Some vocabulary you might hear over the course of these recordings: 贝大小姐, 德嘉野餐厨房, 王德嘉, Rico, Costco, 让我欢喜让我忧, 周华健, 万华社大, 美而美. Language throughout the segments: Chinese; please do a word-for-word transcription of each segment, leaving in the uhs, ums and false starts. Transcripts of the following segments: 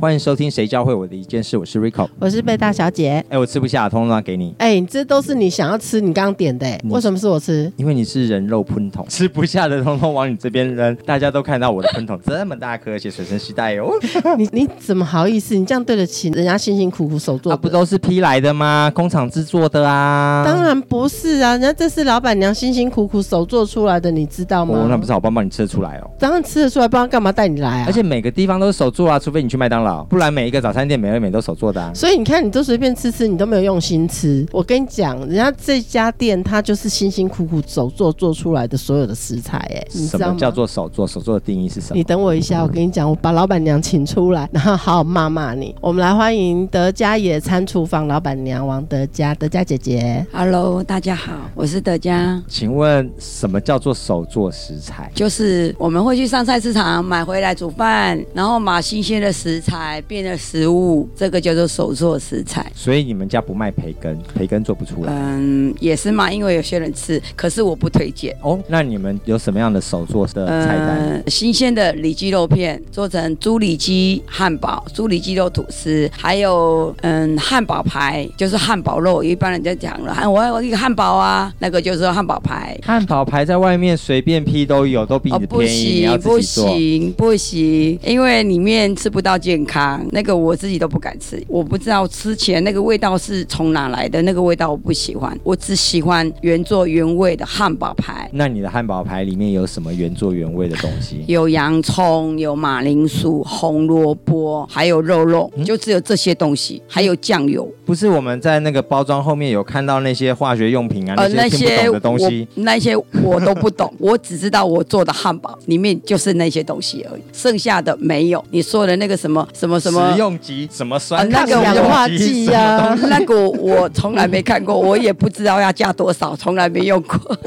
欢迎收听谁教会我的一件事，我是 Rico， 我是贝大小姐。哎，我吃不下，通通给你。哎，这都是你想要吃，你刚刚点的。为什么是我吃？因为你是人肉喷筒，吃不下的通通往你这边扔。大家都看到我的喷筒这么大颗，而且随身携带哦。你你怎么好意思？你这样对得起人家辛辛苦苦手做的？啊，不都是批来的吗？工厂制作的啊。当然不是啊，人家这是老板娘辛辛苦苦手做出来的，你知道吗？哦，那不是好棒棒，你吃得出来哦。当然吃得出来，不然干嘛带你来啊？而且每个地方都是手做啊，除非你去麦当劳。不然每一个早餐店每一每都手做的啊，所以你看你都随便吃吃，你都没有用心吃。我跟你讲，人家这家店它就是辛辛苦苦手做做出来的所有的食材。哎，你知道吗？什么叫做手做？手做的定义是什么？你等我一下，我跟你讲，我把老板娘请出来，然后好好骂骂你。我们来欢迎德嘉野餐厨房老板娘王德嘉，德嘉姐姐。Hello， 大家好，我是德嘉。请问什么叫做手做食材？就是我们会去上菜市场买回来煮饭，然后买新鲜的食材。变的食物，这个叫做手做食材。所以你们家不卖培根？培根做不出来？嗯，也是嘛，因为有些人吃，可是我不推荐哦。那你们有什么样的手做的菜单？嗯，新鲜的里脊肉片做成猪里脊汉堡、猪里脊肉吐司，还有嗯汉堡排，就是汉堡肉。一般人家讲了，我要一个汉堡啊，那个就是汉堡排。汉堡排在外面随便批都有，都比你的便宜。哦，不行，不行，不行，因为里面吃不到健康。那个我自己都不敢吃，我不知道吃起来那个味道是从哪来的，那个味道我不喜欢，我只喜欢原作原味的汉堡排。那你的汉堡排里面有什么原作原味的东西？有洋葱，有马铃薯，红萝卜，还有肉肉，嗯，就只有这些东西，还有酱油。不是我们在那个包装后面有看到那些化学用品啊，呃、那些听不懂的东西，那些我都不懂。我只知道我做的汉堡里面就是那些东西而已，剩下的没有。你说的那个什么？什么什么食用级什么酸抗氧化剂啊，那个我从来没看过，我也不知道要加多少，从来没用过。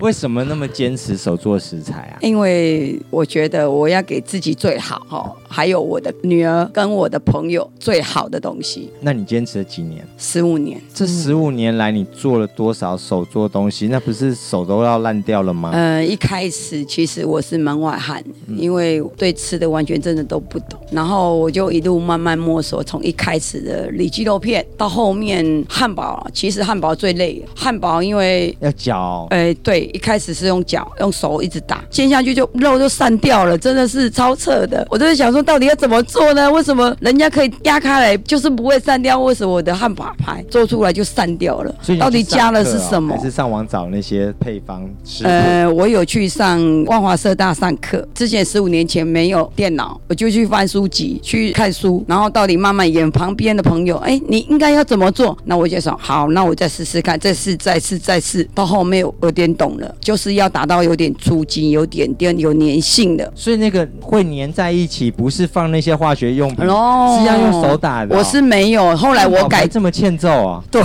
为什么那么坚持手做食材啊？因为我觉得我要给自己最好，哦，还有我的女儿跟我的朋友最好的东西。那你坚持了几年？十五年。这十五年来你做了多少手做东西？那不是手都要烂掉了吗？呃，一开始其实我是门外汉，嗯，因为对吃的完全真的都不懂。然后我就一路慢慢摸索，从一开始的里脊肉片到后面汉堡。其实汉堡最累，汉堡因为要搅，哎，对，一开始是用搅，用手一直打，煎下去就肉就散掉了，真的是超扯的。我就在想说，到底要怎么做呢？为什么人家可以压开来，就是不会散掉？为什么我的汉堡排做出来就散掉了？所以，哦，到底加了是什么？还是上网找那些配方食谱？呃，我有去上万华社大上课，之前十五年前没有电脑，我就去翻书。书籍去看书，然后到底慢慢演旁边的朋友，哎，你应该要怎么做？那我就说好，那我再试试看，再试再试再试，到后面有点懂了，就是要达到有点粗筋，有点有粘性的。所以那个会粘在一起，不是放那些化学用品，哦，是要用手打的，哦。我是没有，后来我改这么欠揍啊？对，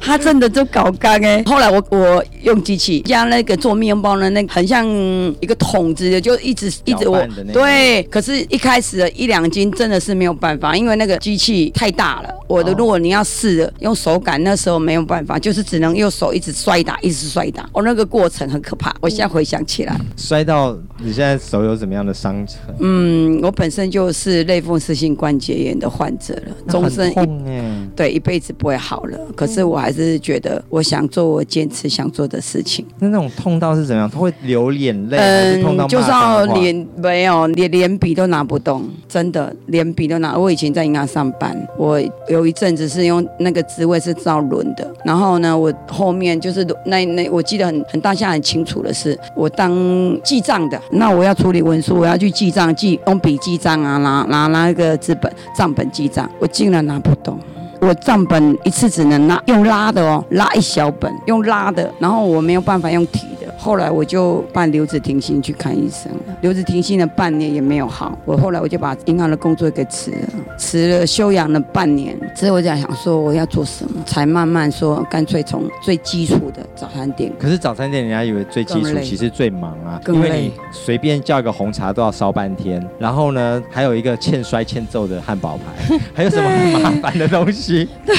他真的就搞干哎。后来我我用机器加那个做面包的那个，很像一个桶子的，就一直一直我对，可是一开。开始了一两斤真的是没有办法，因为那个机器太大了。我的，如果你要试了用手感，那时候没有办法，就是只能用手一直摔打，一直摔打。我，哦，那个过程很可怕，我现在回想起来。摔到你现在手有怎么样的伤痕？嗯，我本身就是类风湿性关节炎的患者了，终身一对一辈子不会好了。可是我还是觉得我想做我坚持想做的事情。那那种痛到是怎样？会流眼泪，还是痛到骂脏话？嗯，就是连没有连连笔都拿不。真的连笔都拿。我以前在银行上班，我有一阵子是用那个职位是招轮的。然后呢，我后面就是那那我记得很很当下很清楚的是，我当记账的。那我要处理文书，我要去记账，记用笔记账啊，拿拿那个资本账本记账，我竟然拿不动。我账本一次只能拿用拉的哦，拉一小本用拉的，然后我没有办法用提的。后来我就办留职停薪去看医生了，留职停薪了半年也没有好，我后来我就把银行的工作给辞了，辞了休养了半年之后，我在想说我要做什么，才慢慢说干脆从最基础的早餐店。可是早餐店人家以为最基础，其实最忙啊，因为你随便叫一个红茶都要烧半天，然后呢还有一个欠摔欠揍的汉堡排，还有什么很麻烦的东西？对。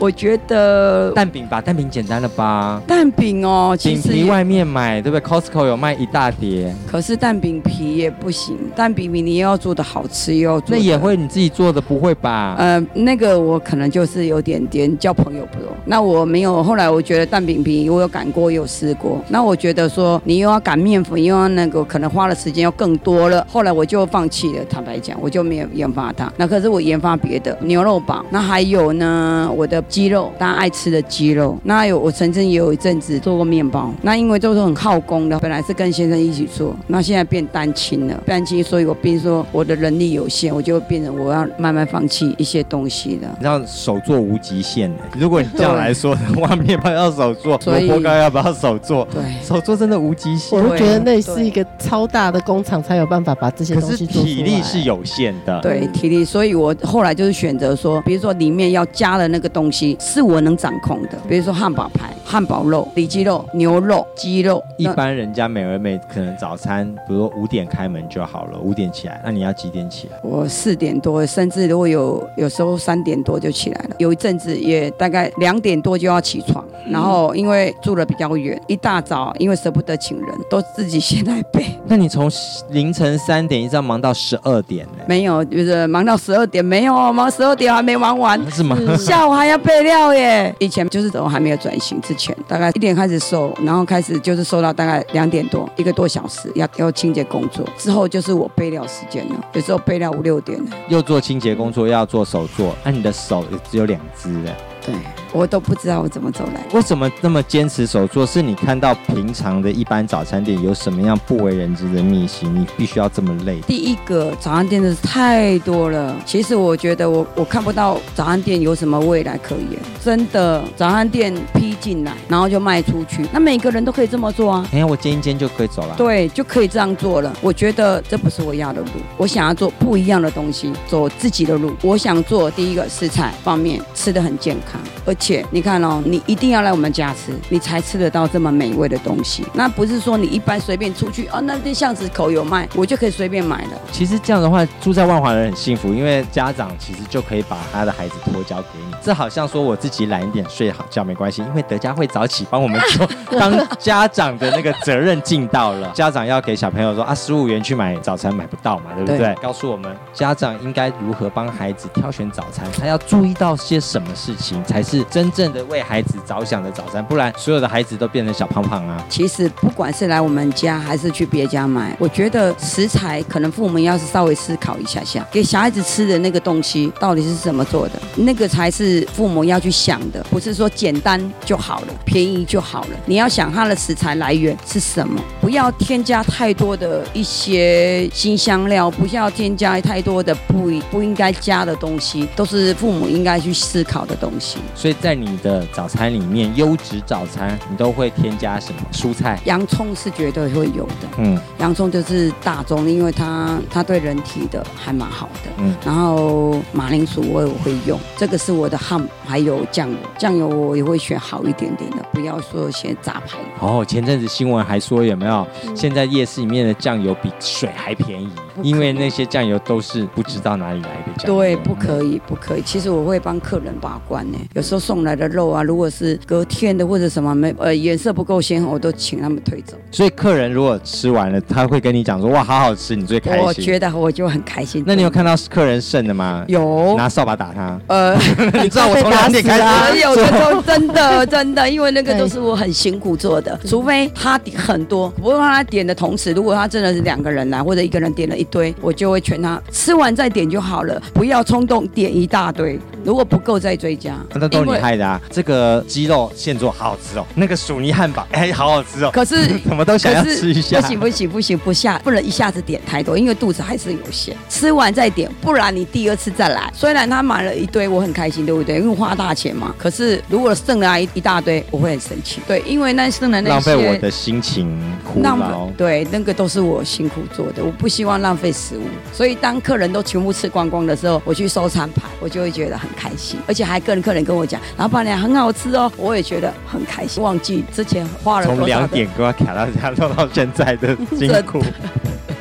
我觉得蛋饼吧，蛋饼简单了吧？蛋饼哦，饼皮外面买，对不对 ？Costco 有卖一大碟。可是蛋饼皮也不行，蛋饼皮你又要做的好吃，又要做的那也会你自己做的不会吧？呃，那个我可能就是有点点交朋友不用。那我没有，后来我觉得蛋饼皮我有擀过，也有试过。那我觉得说你又要擀面粉，又要那个，可能花的时间又更多了。后来我就放弃了，坦白讲，我就没有研发它。那可是我研发别的牛肉堡，那还有呢，我的鸡肉，大家爱吃的鸡肉。那有我曾经也有一阵子做过面包，那因为都是很耗工的，本来是跟先生一起做，那现在变单亲了，单亲，所以我变说我的能力有限，我就变成我要慢慢放弃一些东西了。你知道手做无极限，如果你这样来说的话，面包要手做，萝卜糕要不要手做？对，手做真的无极限。我觉得那是一个超大的工厂才有办法把这些东西做出来。可是体力是有限的，对体力，所以我后来就是选择说，比如说里面要加的那个东西是我能掌控的，比如说汉堡排、汉堡肉、里脊肉、牛肉、鸡肉。一般人家美而美可能早餐，比如说五点开门就好了，五点起来，那你要几点起来？我四点多，甚至如果有有时候三点多就起来了，有一阵子也大概两点多就要起床。然后因为住的比较远，一大早因为舍不得请人，都自己先来备。那你从凌晨三点一直忙到十二点、欸？没有，就是忙到十二点，没有，忙十二点还没忙完，是吗？下午还要备料耶。以前就是我还没有转型之前，大概一点开始收，然后开始就是收到大概两点多，一个多小时要要清洁工作。之后就是我备料时间了，有时候备料五六点了。又做清洁工作，又要做手做，那、啊、你的手也只有两只了。对，我都不知道我怎么走来。为什么那么坚持手做？是你看到平常的一般早餐店有什么样不为人知的秘辛，你必须要这么累？第一个，早餐店真是太多了。其实我觉得我我看不到早餐店有什么未来可言。真的，早餐店批进来，然后就卖出去，那每个人都可以这么做啊。哎、欸，我煎一煎就可以走了。对，就可以这样做了。我觉得这不是我要的路，我想要做不一样的东西，走自己的路。我想做第一个食材方面，吃得很健康。而且你看哦，你一定要来我们家吃，你才吃得到这么美味的东西。那不是说你一般随便出去哦，那边巷子口有卖，我就可以随便买了。其实这样的话，住在万华的人很幸福，因为家长其实就可以把他的孩子托交给你。这好像说我自己懒一点睡好觉没关系，因为德家会早起帮我们做，当家长的那个责任尽到了。家长要给小朋友说啊，十五元去买早餐买不到嘛，对不对？对，告诉我们家长应该如何帮孩子挑选早餐，他要注意到些什么事情。才是真正的为孩子着想的早餐，不然所有的孩子都变成小胖胖啊。其实不管是来我们家还是去别家买，我觉得食材可能父母要是稍微思考一下下，给小孩子吃的那个东西到底是怎么做的，那个才是父母要去想的，不是说简单就好了，便宜就好了。你要想它的食材来源是什么，不要添加太多的一些新香料，不要添加太多的不不应该加的东西，都是父母应该去思考的东西。所以在你的早餐里面，优质早餐你都会添加什么蔬菜？洋葱是绝对会有的，嗯，洋葱就是大宗，因为它它对人体的还蛮好的，嗯。然后马铃薯我也会用，这个是我的汉，还有酱油，酱油我也会选好一点点的，不要说选杂牌。哦，前阵子新闻还说有没有、嗯？现在夜市里面的酱油比水还便宜，因为那些酱油都是不知道哪里来的酱油。对，不可以，不可以。其实我会帮客人把关。有时候送来的肉啊，如果是隔天的或者什么没呃颜色不够鲜红，我都请他们退走。所以客人如果吃完了，他会跟你讲说哇好好吃，你最开心。我觉得我就很开心。那你有看到客人剩的吗？有，拿扫把打他。呃，你知道我从哪里开始？有的时候真的真的，因为那个都是我很辛苦做的，除非他点很多，不过他点的同时，如果他真的是两个人来或者一个人点了一堆，我就会劝他吃完再点就好了，不要冲动点一大堆。如果不够再追加。那都你害的啊！这个鸡肉现做好好吃哦，那个薯泥汉堡哎、欸、好好吃哦。可是怎么都想要吃一下。不行不行不行不下，不能一下子点太多，因为肚子还是有限。吃完再点，不然你第二次再来。虽然他买了一堆，我很开心，对不对？因为花大钱嘛。可是如果剩了一大堆，我会很生气。对，因为那剩了那些浪费我的心情苦劳。对，那个都是我辛苦做的，我不希望浪费食物。所以当客人都全部吃光光的时候，我去收餐盘，我就会觉得很开心，而且还跟客人跟我讲，老板娘很好吃哦，我也觉得很开心。忘记之前花了多少从两点给我卡到家，弄到现在的辛苦。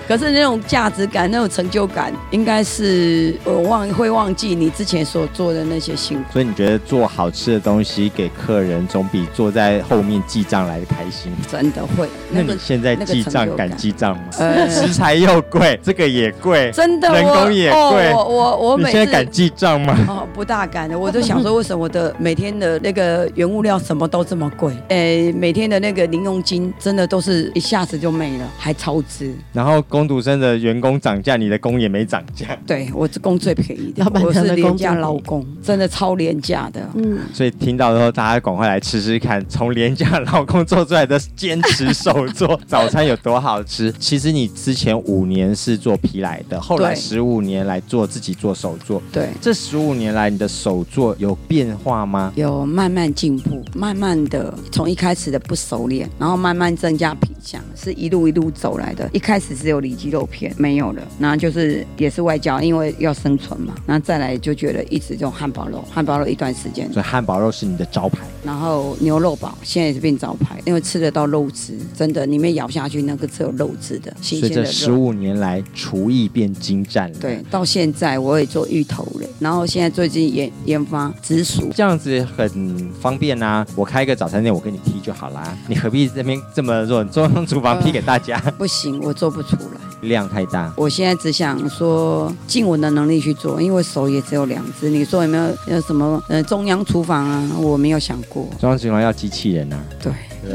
可是那种价值感、那种成就感，应该是我忘会忘记你之前所做的那些辛苦。所以你觉得做好吃的东西给客人，总比坐在后面记账来的开心？真的会。那个、那你现在记账、那个、敢记账吗？呃、食材又贵，这个也贵，真的，人工也贵。哦、我我我每次你现在敢记账吗？哦，不大敢的。我都想说，为什么我的每天的那个原物料什么都这么贵？诶，每天的那个零用金真的都是一下子就没了，还超支。然后。工读生的员工涨价，你的工也没涨价。对，我是工最便宜的，我是廉价劳工，真的超廉价的。嗯，所以听到的时候，大家赶快来吃吃看，从廉价劳工做出来的坚持手作早餐有多好吃。其实你之前五年是做皮来的，后来十五年来做自己做手作。对，这十五年来你的手作有变化吗？有慢慢进步，慢慢的从一开始的不熟练，然后慢慢增加品相，是一路一路走来的。一开始只有里脊肉片没有了，然后就是也是外交，因为要生存嘛。然后再来就觉得一直用汉堡肉，汉堡肉一段时间，所以汉堡肉是你的招牌。然后牛肉堡现在也是变招牌，因为吃得到肉汁，真的里面咬下去那个只有肉汁的新鲜的肉。所以这十五年来厨艺变精湛了。对，到现在我也做芋头了，然后现在最近 研, 研发紫薯，这样子很方便啊。我开一个早餐店，我跟你批就好啦，你何必这边这么做？中央厨房批给大家、呃、不行，我做不出来。量太大，我现在只想说尽我的能力去做，因为手也只有两只。你说有没有有什么、呃、中央厨房啊？我没有想过，中央厨房要机器人啊。对。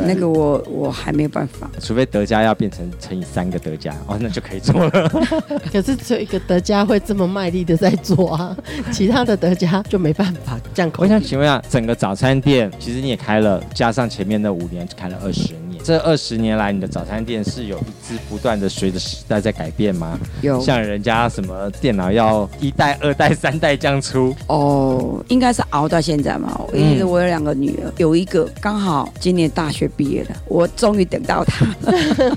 那个我我还没有办法，除非德加要变成乘以三个德加哦，那就可以做了。可是只有一个德加会这么卖力的在做啊，其他的德加就没办法这样。我想请问一下，整个早餐店其实你也开了，加上前面的五年开了二十年，这二十年来你的早餐店是有一直不断的随着时代在改变吗？有，像人家什么电脑要一代、二代、三代这样出哦，应该是熬到现在嘛。因为我有两个女儿，嗯、有一个刚好今年大学。学毕业了，我终于等到他了。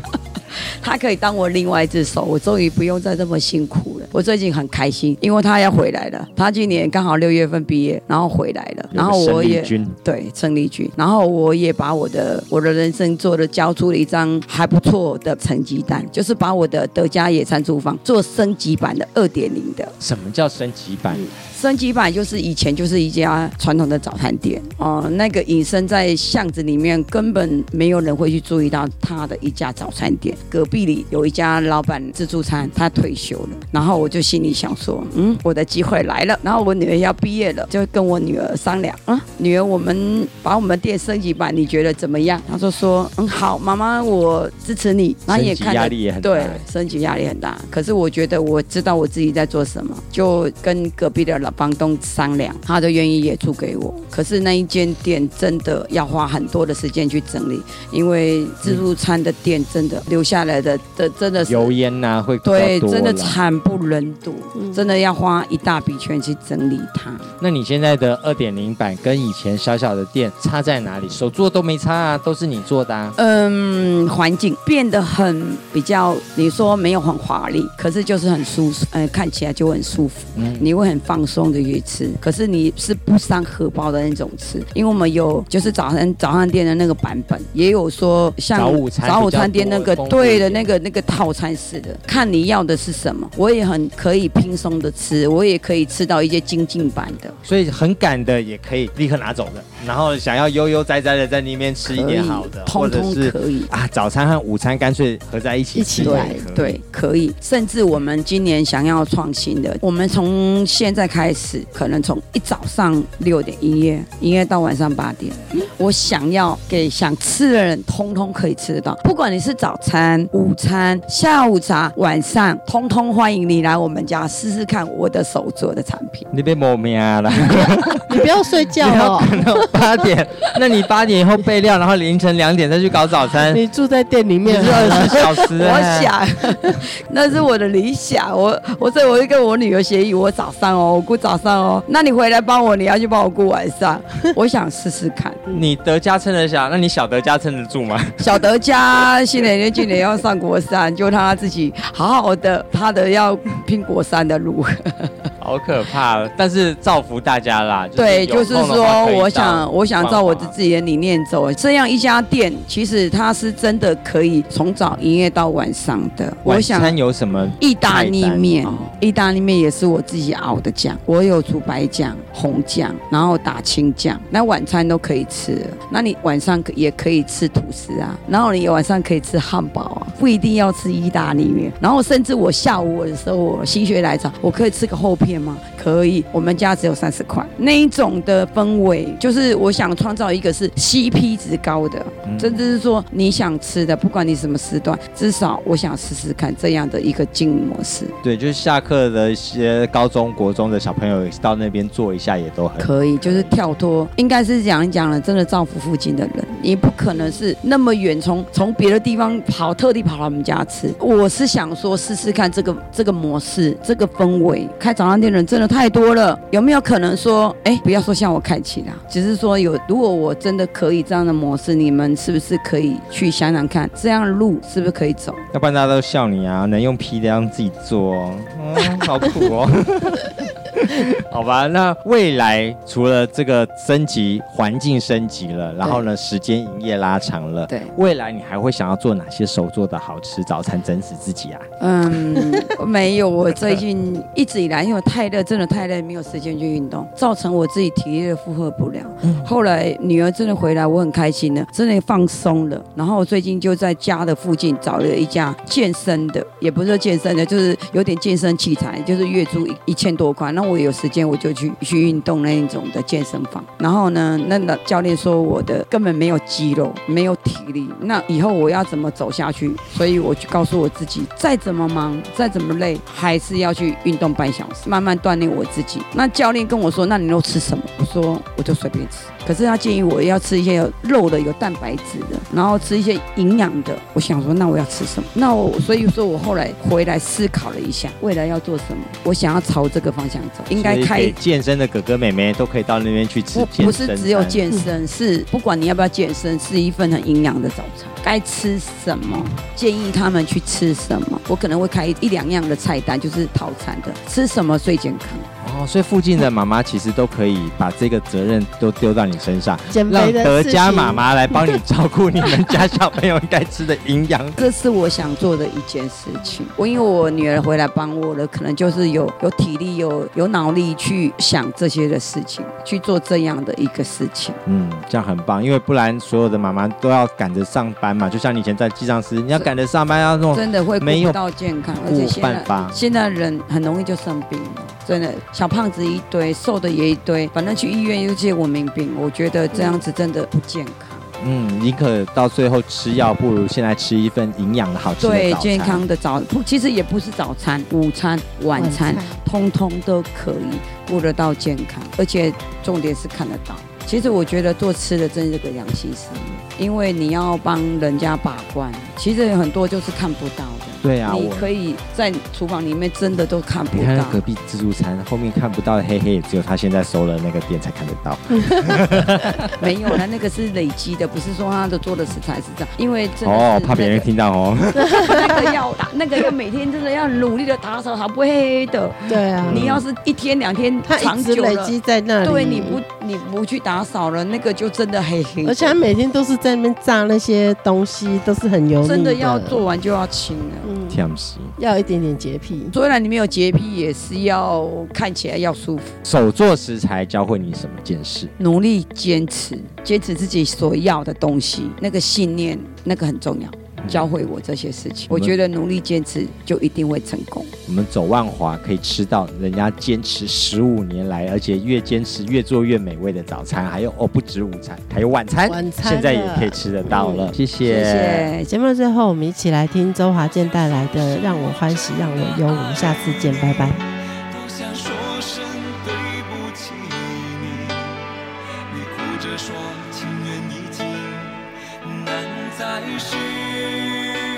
他可以当我另外一只手，我终于不用再这么辛苦了。我最近很开心，因为他要回来了。他今年刚好六月份毕业，然后回来了，然后我也对生力军，然后我也把我的我的人生做的交出了一张还不错的成绩单，就是把我的德加野餐厨房做升级版的 二点零 的。什么叫升级版？嗯、升级版就是以前就是一家传统的早餐店哦、呃，那个隐身在巷子里面，根本没有人会去注意到他的一家早餐店。隔壁里有一家老板自助餐，他退休了，然后我就心里想说，嗯，我的机会来了。然后我女儿要毕业了，就跟我女儿商量啊，女儿，我们把我们店升级版，你觉得怎么样？她就说，嗯，好，妈妈，我支持你。然后也看压力也很大，对，升级压力很大。可是我觉得我知道我自己在做什么，就跟隔壁的老房东商量，他就愿意也租给我。可是那一间店真的要花很多的时间去整理，因为自助餐的店真的留下。下来的真的是油烟啊，会比较多，对，真的惨不忍睹、嗯，真的要花一大笔钱去整理它。那你现在的 二点零 版跟以前小小的店差在哪里？手做都没差啊，都是你做的啊。嗯，环境变得很比较，你说没有很华丽，可是就是很舒服，呃，看起来就很舒服，嗯、你会很放松的去吃。可是你是不伤荷包的那种吃，因为我们有就是早餐早餐店的那个版本，也有说像早午餐早午餐店那个对。对的，那个那个套餐式的，看你要的是什么，我也很可以轻松的吃，我也可以吃到一些精进版的，所以很赶的也可以立刻拿走的，然后想要悠悠哉哉的在那边吃一点好的，通通可以啊，早餐和午餐干脆合在一起吃，一起来，对，可以。甚至我们今年想要创新的，我们从现在开始，可能从一早上六点营业，营业到晚上八点，我想要给想吃的人，通通可以吃得到，不管你是早餐。午餐、下午茶、晚上，通通欢迎你来来我们家试试看我的手做的产品。你别磨命啦！你不要睡觉哦，你要等到八点，那你八点以后备料，然后凌晨两点再去搞早餐。你住在店里面是二十小时、欸。我想，那是我的理想。我我所以我就跟我女儿协议，我早上哦，我顾早上哦，那你回来帮我，你要去帮我顾晚上。我想试试看。你德家撑得下，那你小德家撑得住吗？小德家新年年今年要上国三，就让他自己好好的，他的要拼国三的路。好可怕，但是造福大家啦。对，就是说，我想，我想照我自己的理念走。这样一家店，其实它是真的可以从早营业到晚上的。晚餐有什么？意大利面，意大利面也是我自己熬的酱，我有煮白酱、红酱，然后打青酱。那晚餐都可以吃了，那你晚上也可以吃吐司啊，然后你晚上可以吃汉堡啊，不一定要吃意大利面。然后甚至我下午的时候，我心血来潮，我可以吃个厚片。可以，我们家只有三十块，那一种的氛围，就是我想创造一个是 C P 值高的，甚至是说你想吃的，不管你什么时段，至少我想试试看这样的一个经营模式。对，就是下课的一些高中、国中的小朋友到那边坐一下也都很可以，就是跳脱，应该是讲一讲了，真的造福附近的人，你不可能是那么远，从从别的地方跑，特地跑到我们家吃。我是想说试试看这个这个模式，这个氛围，开早上。店人真的太多了，有没有可能说，哎，不要说像我开启啦，只是说有，如果我真的可以这样的模式，你们是不是可以去想想看，这样的路是不是可以走？要不然大家都笑你啊，能用批的让自己做哦，嗯，好苦哦。好吧，那未来除了这个升级环境升级了，然后呢，时间营业拉长了，对，未来你还会想要做哪些手做的好吃早餐整死自己啊？嗯，没有，我最近一直以来因为太热，真的太累，没有时间去运动，造成我自己体力的负荷不了、嗯。后来女儿真的回来，我很开心了，真的放松了。然后我最近就在家的附近找了一家健身的，也不是健身的，就是有点健身器材，就是月租一千多块。那我有时间我就去去运动那一种的健身房。然后呢，那教练说我的根本没有肌肉，没有体力，那以后我要怎么走下去？所以我就告诉我自己，再怎么忙，再怎么累，还是要去运动半小时。慢慢锻炼我自己。那教练跟我说：“那你都吃什么？”我说：“我就随便吃。”可是他建议我要吃一些有肉的、有蛋白质的，然后吃一些营养的。我想说，那我要吃什么？那我所以说我后来回来思考了一下，未来要做什么？我想要朝这个方向走，应该开健身的哥哥妹妹都可以到那边去吃健身。不是只有健身，是不管你要不要健身，是一份很营养的早餐。该吃什么？建议他们去吃什么？我可能会开一两样的菜单，就是套餐的，吃什么最健康。哦，所以附近的妈妈其实都可以把这个责任都丢到你身上，让德家妈妈来帮你照顾你们家小朋友该吃的营养。这是我想做的一件事情。我因为我女儿回来帮我了，可能就是有有体力、有有脑力去想这些的事情，去做这样的一个事情。嗯，这样很棒，因为不然所有的妈妈都要赶着上班嘛。就像你以前在记账师，你要赶着上班，要弄真的会顾不到健康，而且现在现在人很容易就生病了，真的。小胖子一堆，瘦的也一堆，反正去医院又借文明病，我觉得这样子真的不健康。嗯，宁可到最后吃药，不如现在吃一份营养的好吃的早餐。对，健康的早，其实也不是早餐、午餐、晚餐，晚餐通通都可以顾得到健康，而且重点是看得到。其实我觉得做吃的真是个良心事业，因为你要帮人家把关，其实有很多就是看不到的。对啊，你可以在厨房里面真的都看不到。你看隔壁自助餐后面看不到的黑黑，只有他现在收了那个店才看得到。没有啦，那个是累积的，不是说他的做的食材是这样，因为真的、那個、哦，怕别人听到哦。那个要打，那个要每天真的要努力的打扫，它不会黑黑的。对啊，你要是一天两天长久了，累积在那里，对，你不你不去打扫了，那个就真的黑黑的。而且他每天都是在那边炸那些东西，都是很油腻的。真的要做完就要清了。嗯、要一点点洁癖，虽然你没有洁癖，也是要看起来要舒服。手做食材教会你什么件事？努力坚持，坚持自己所要的东西，那个信念，那个很重要。教会我这些事情。我觉得努力坚持就一定会成功。我们走万华可以吃到人家坚持十五年来，而且越坚持越做越美味的早餐，还有哦不止午餐，还有晚餐，晚餐现在也可以吃得到了。嗯、谢谢。谢谢。节目的最后，我们一起来听周华健带来的《让我欢喜让我忧》。我们下次见，拜拜。说情缘已尽难再续。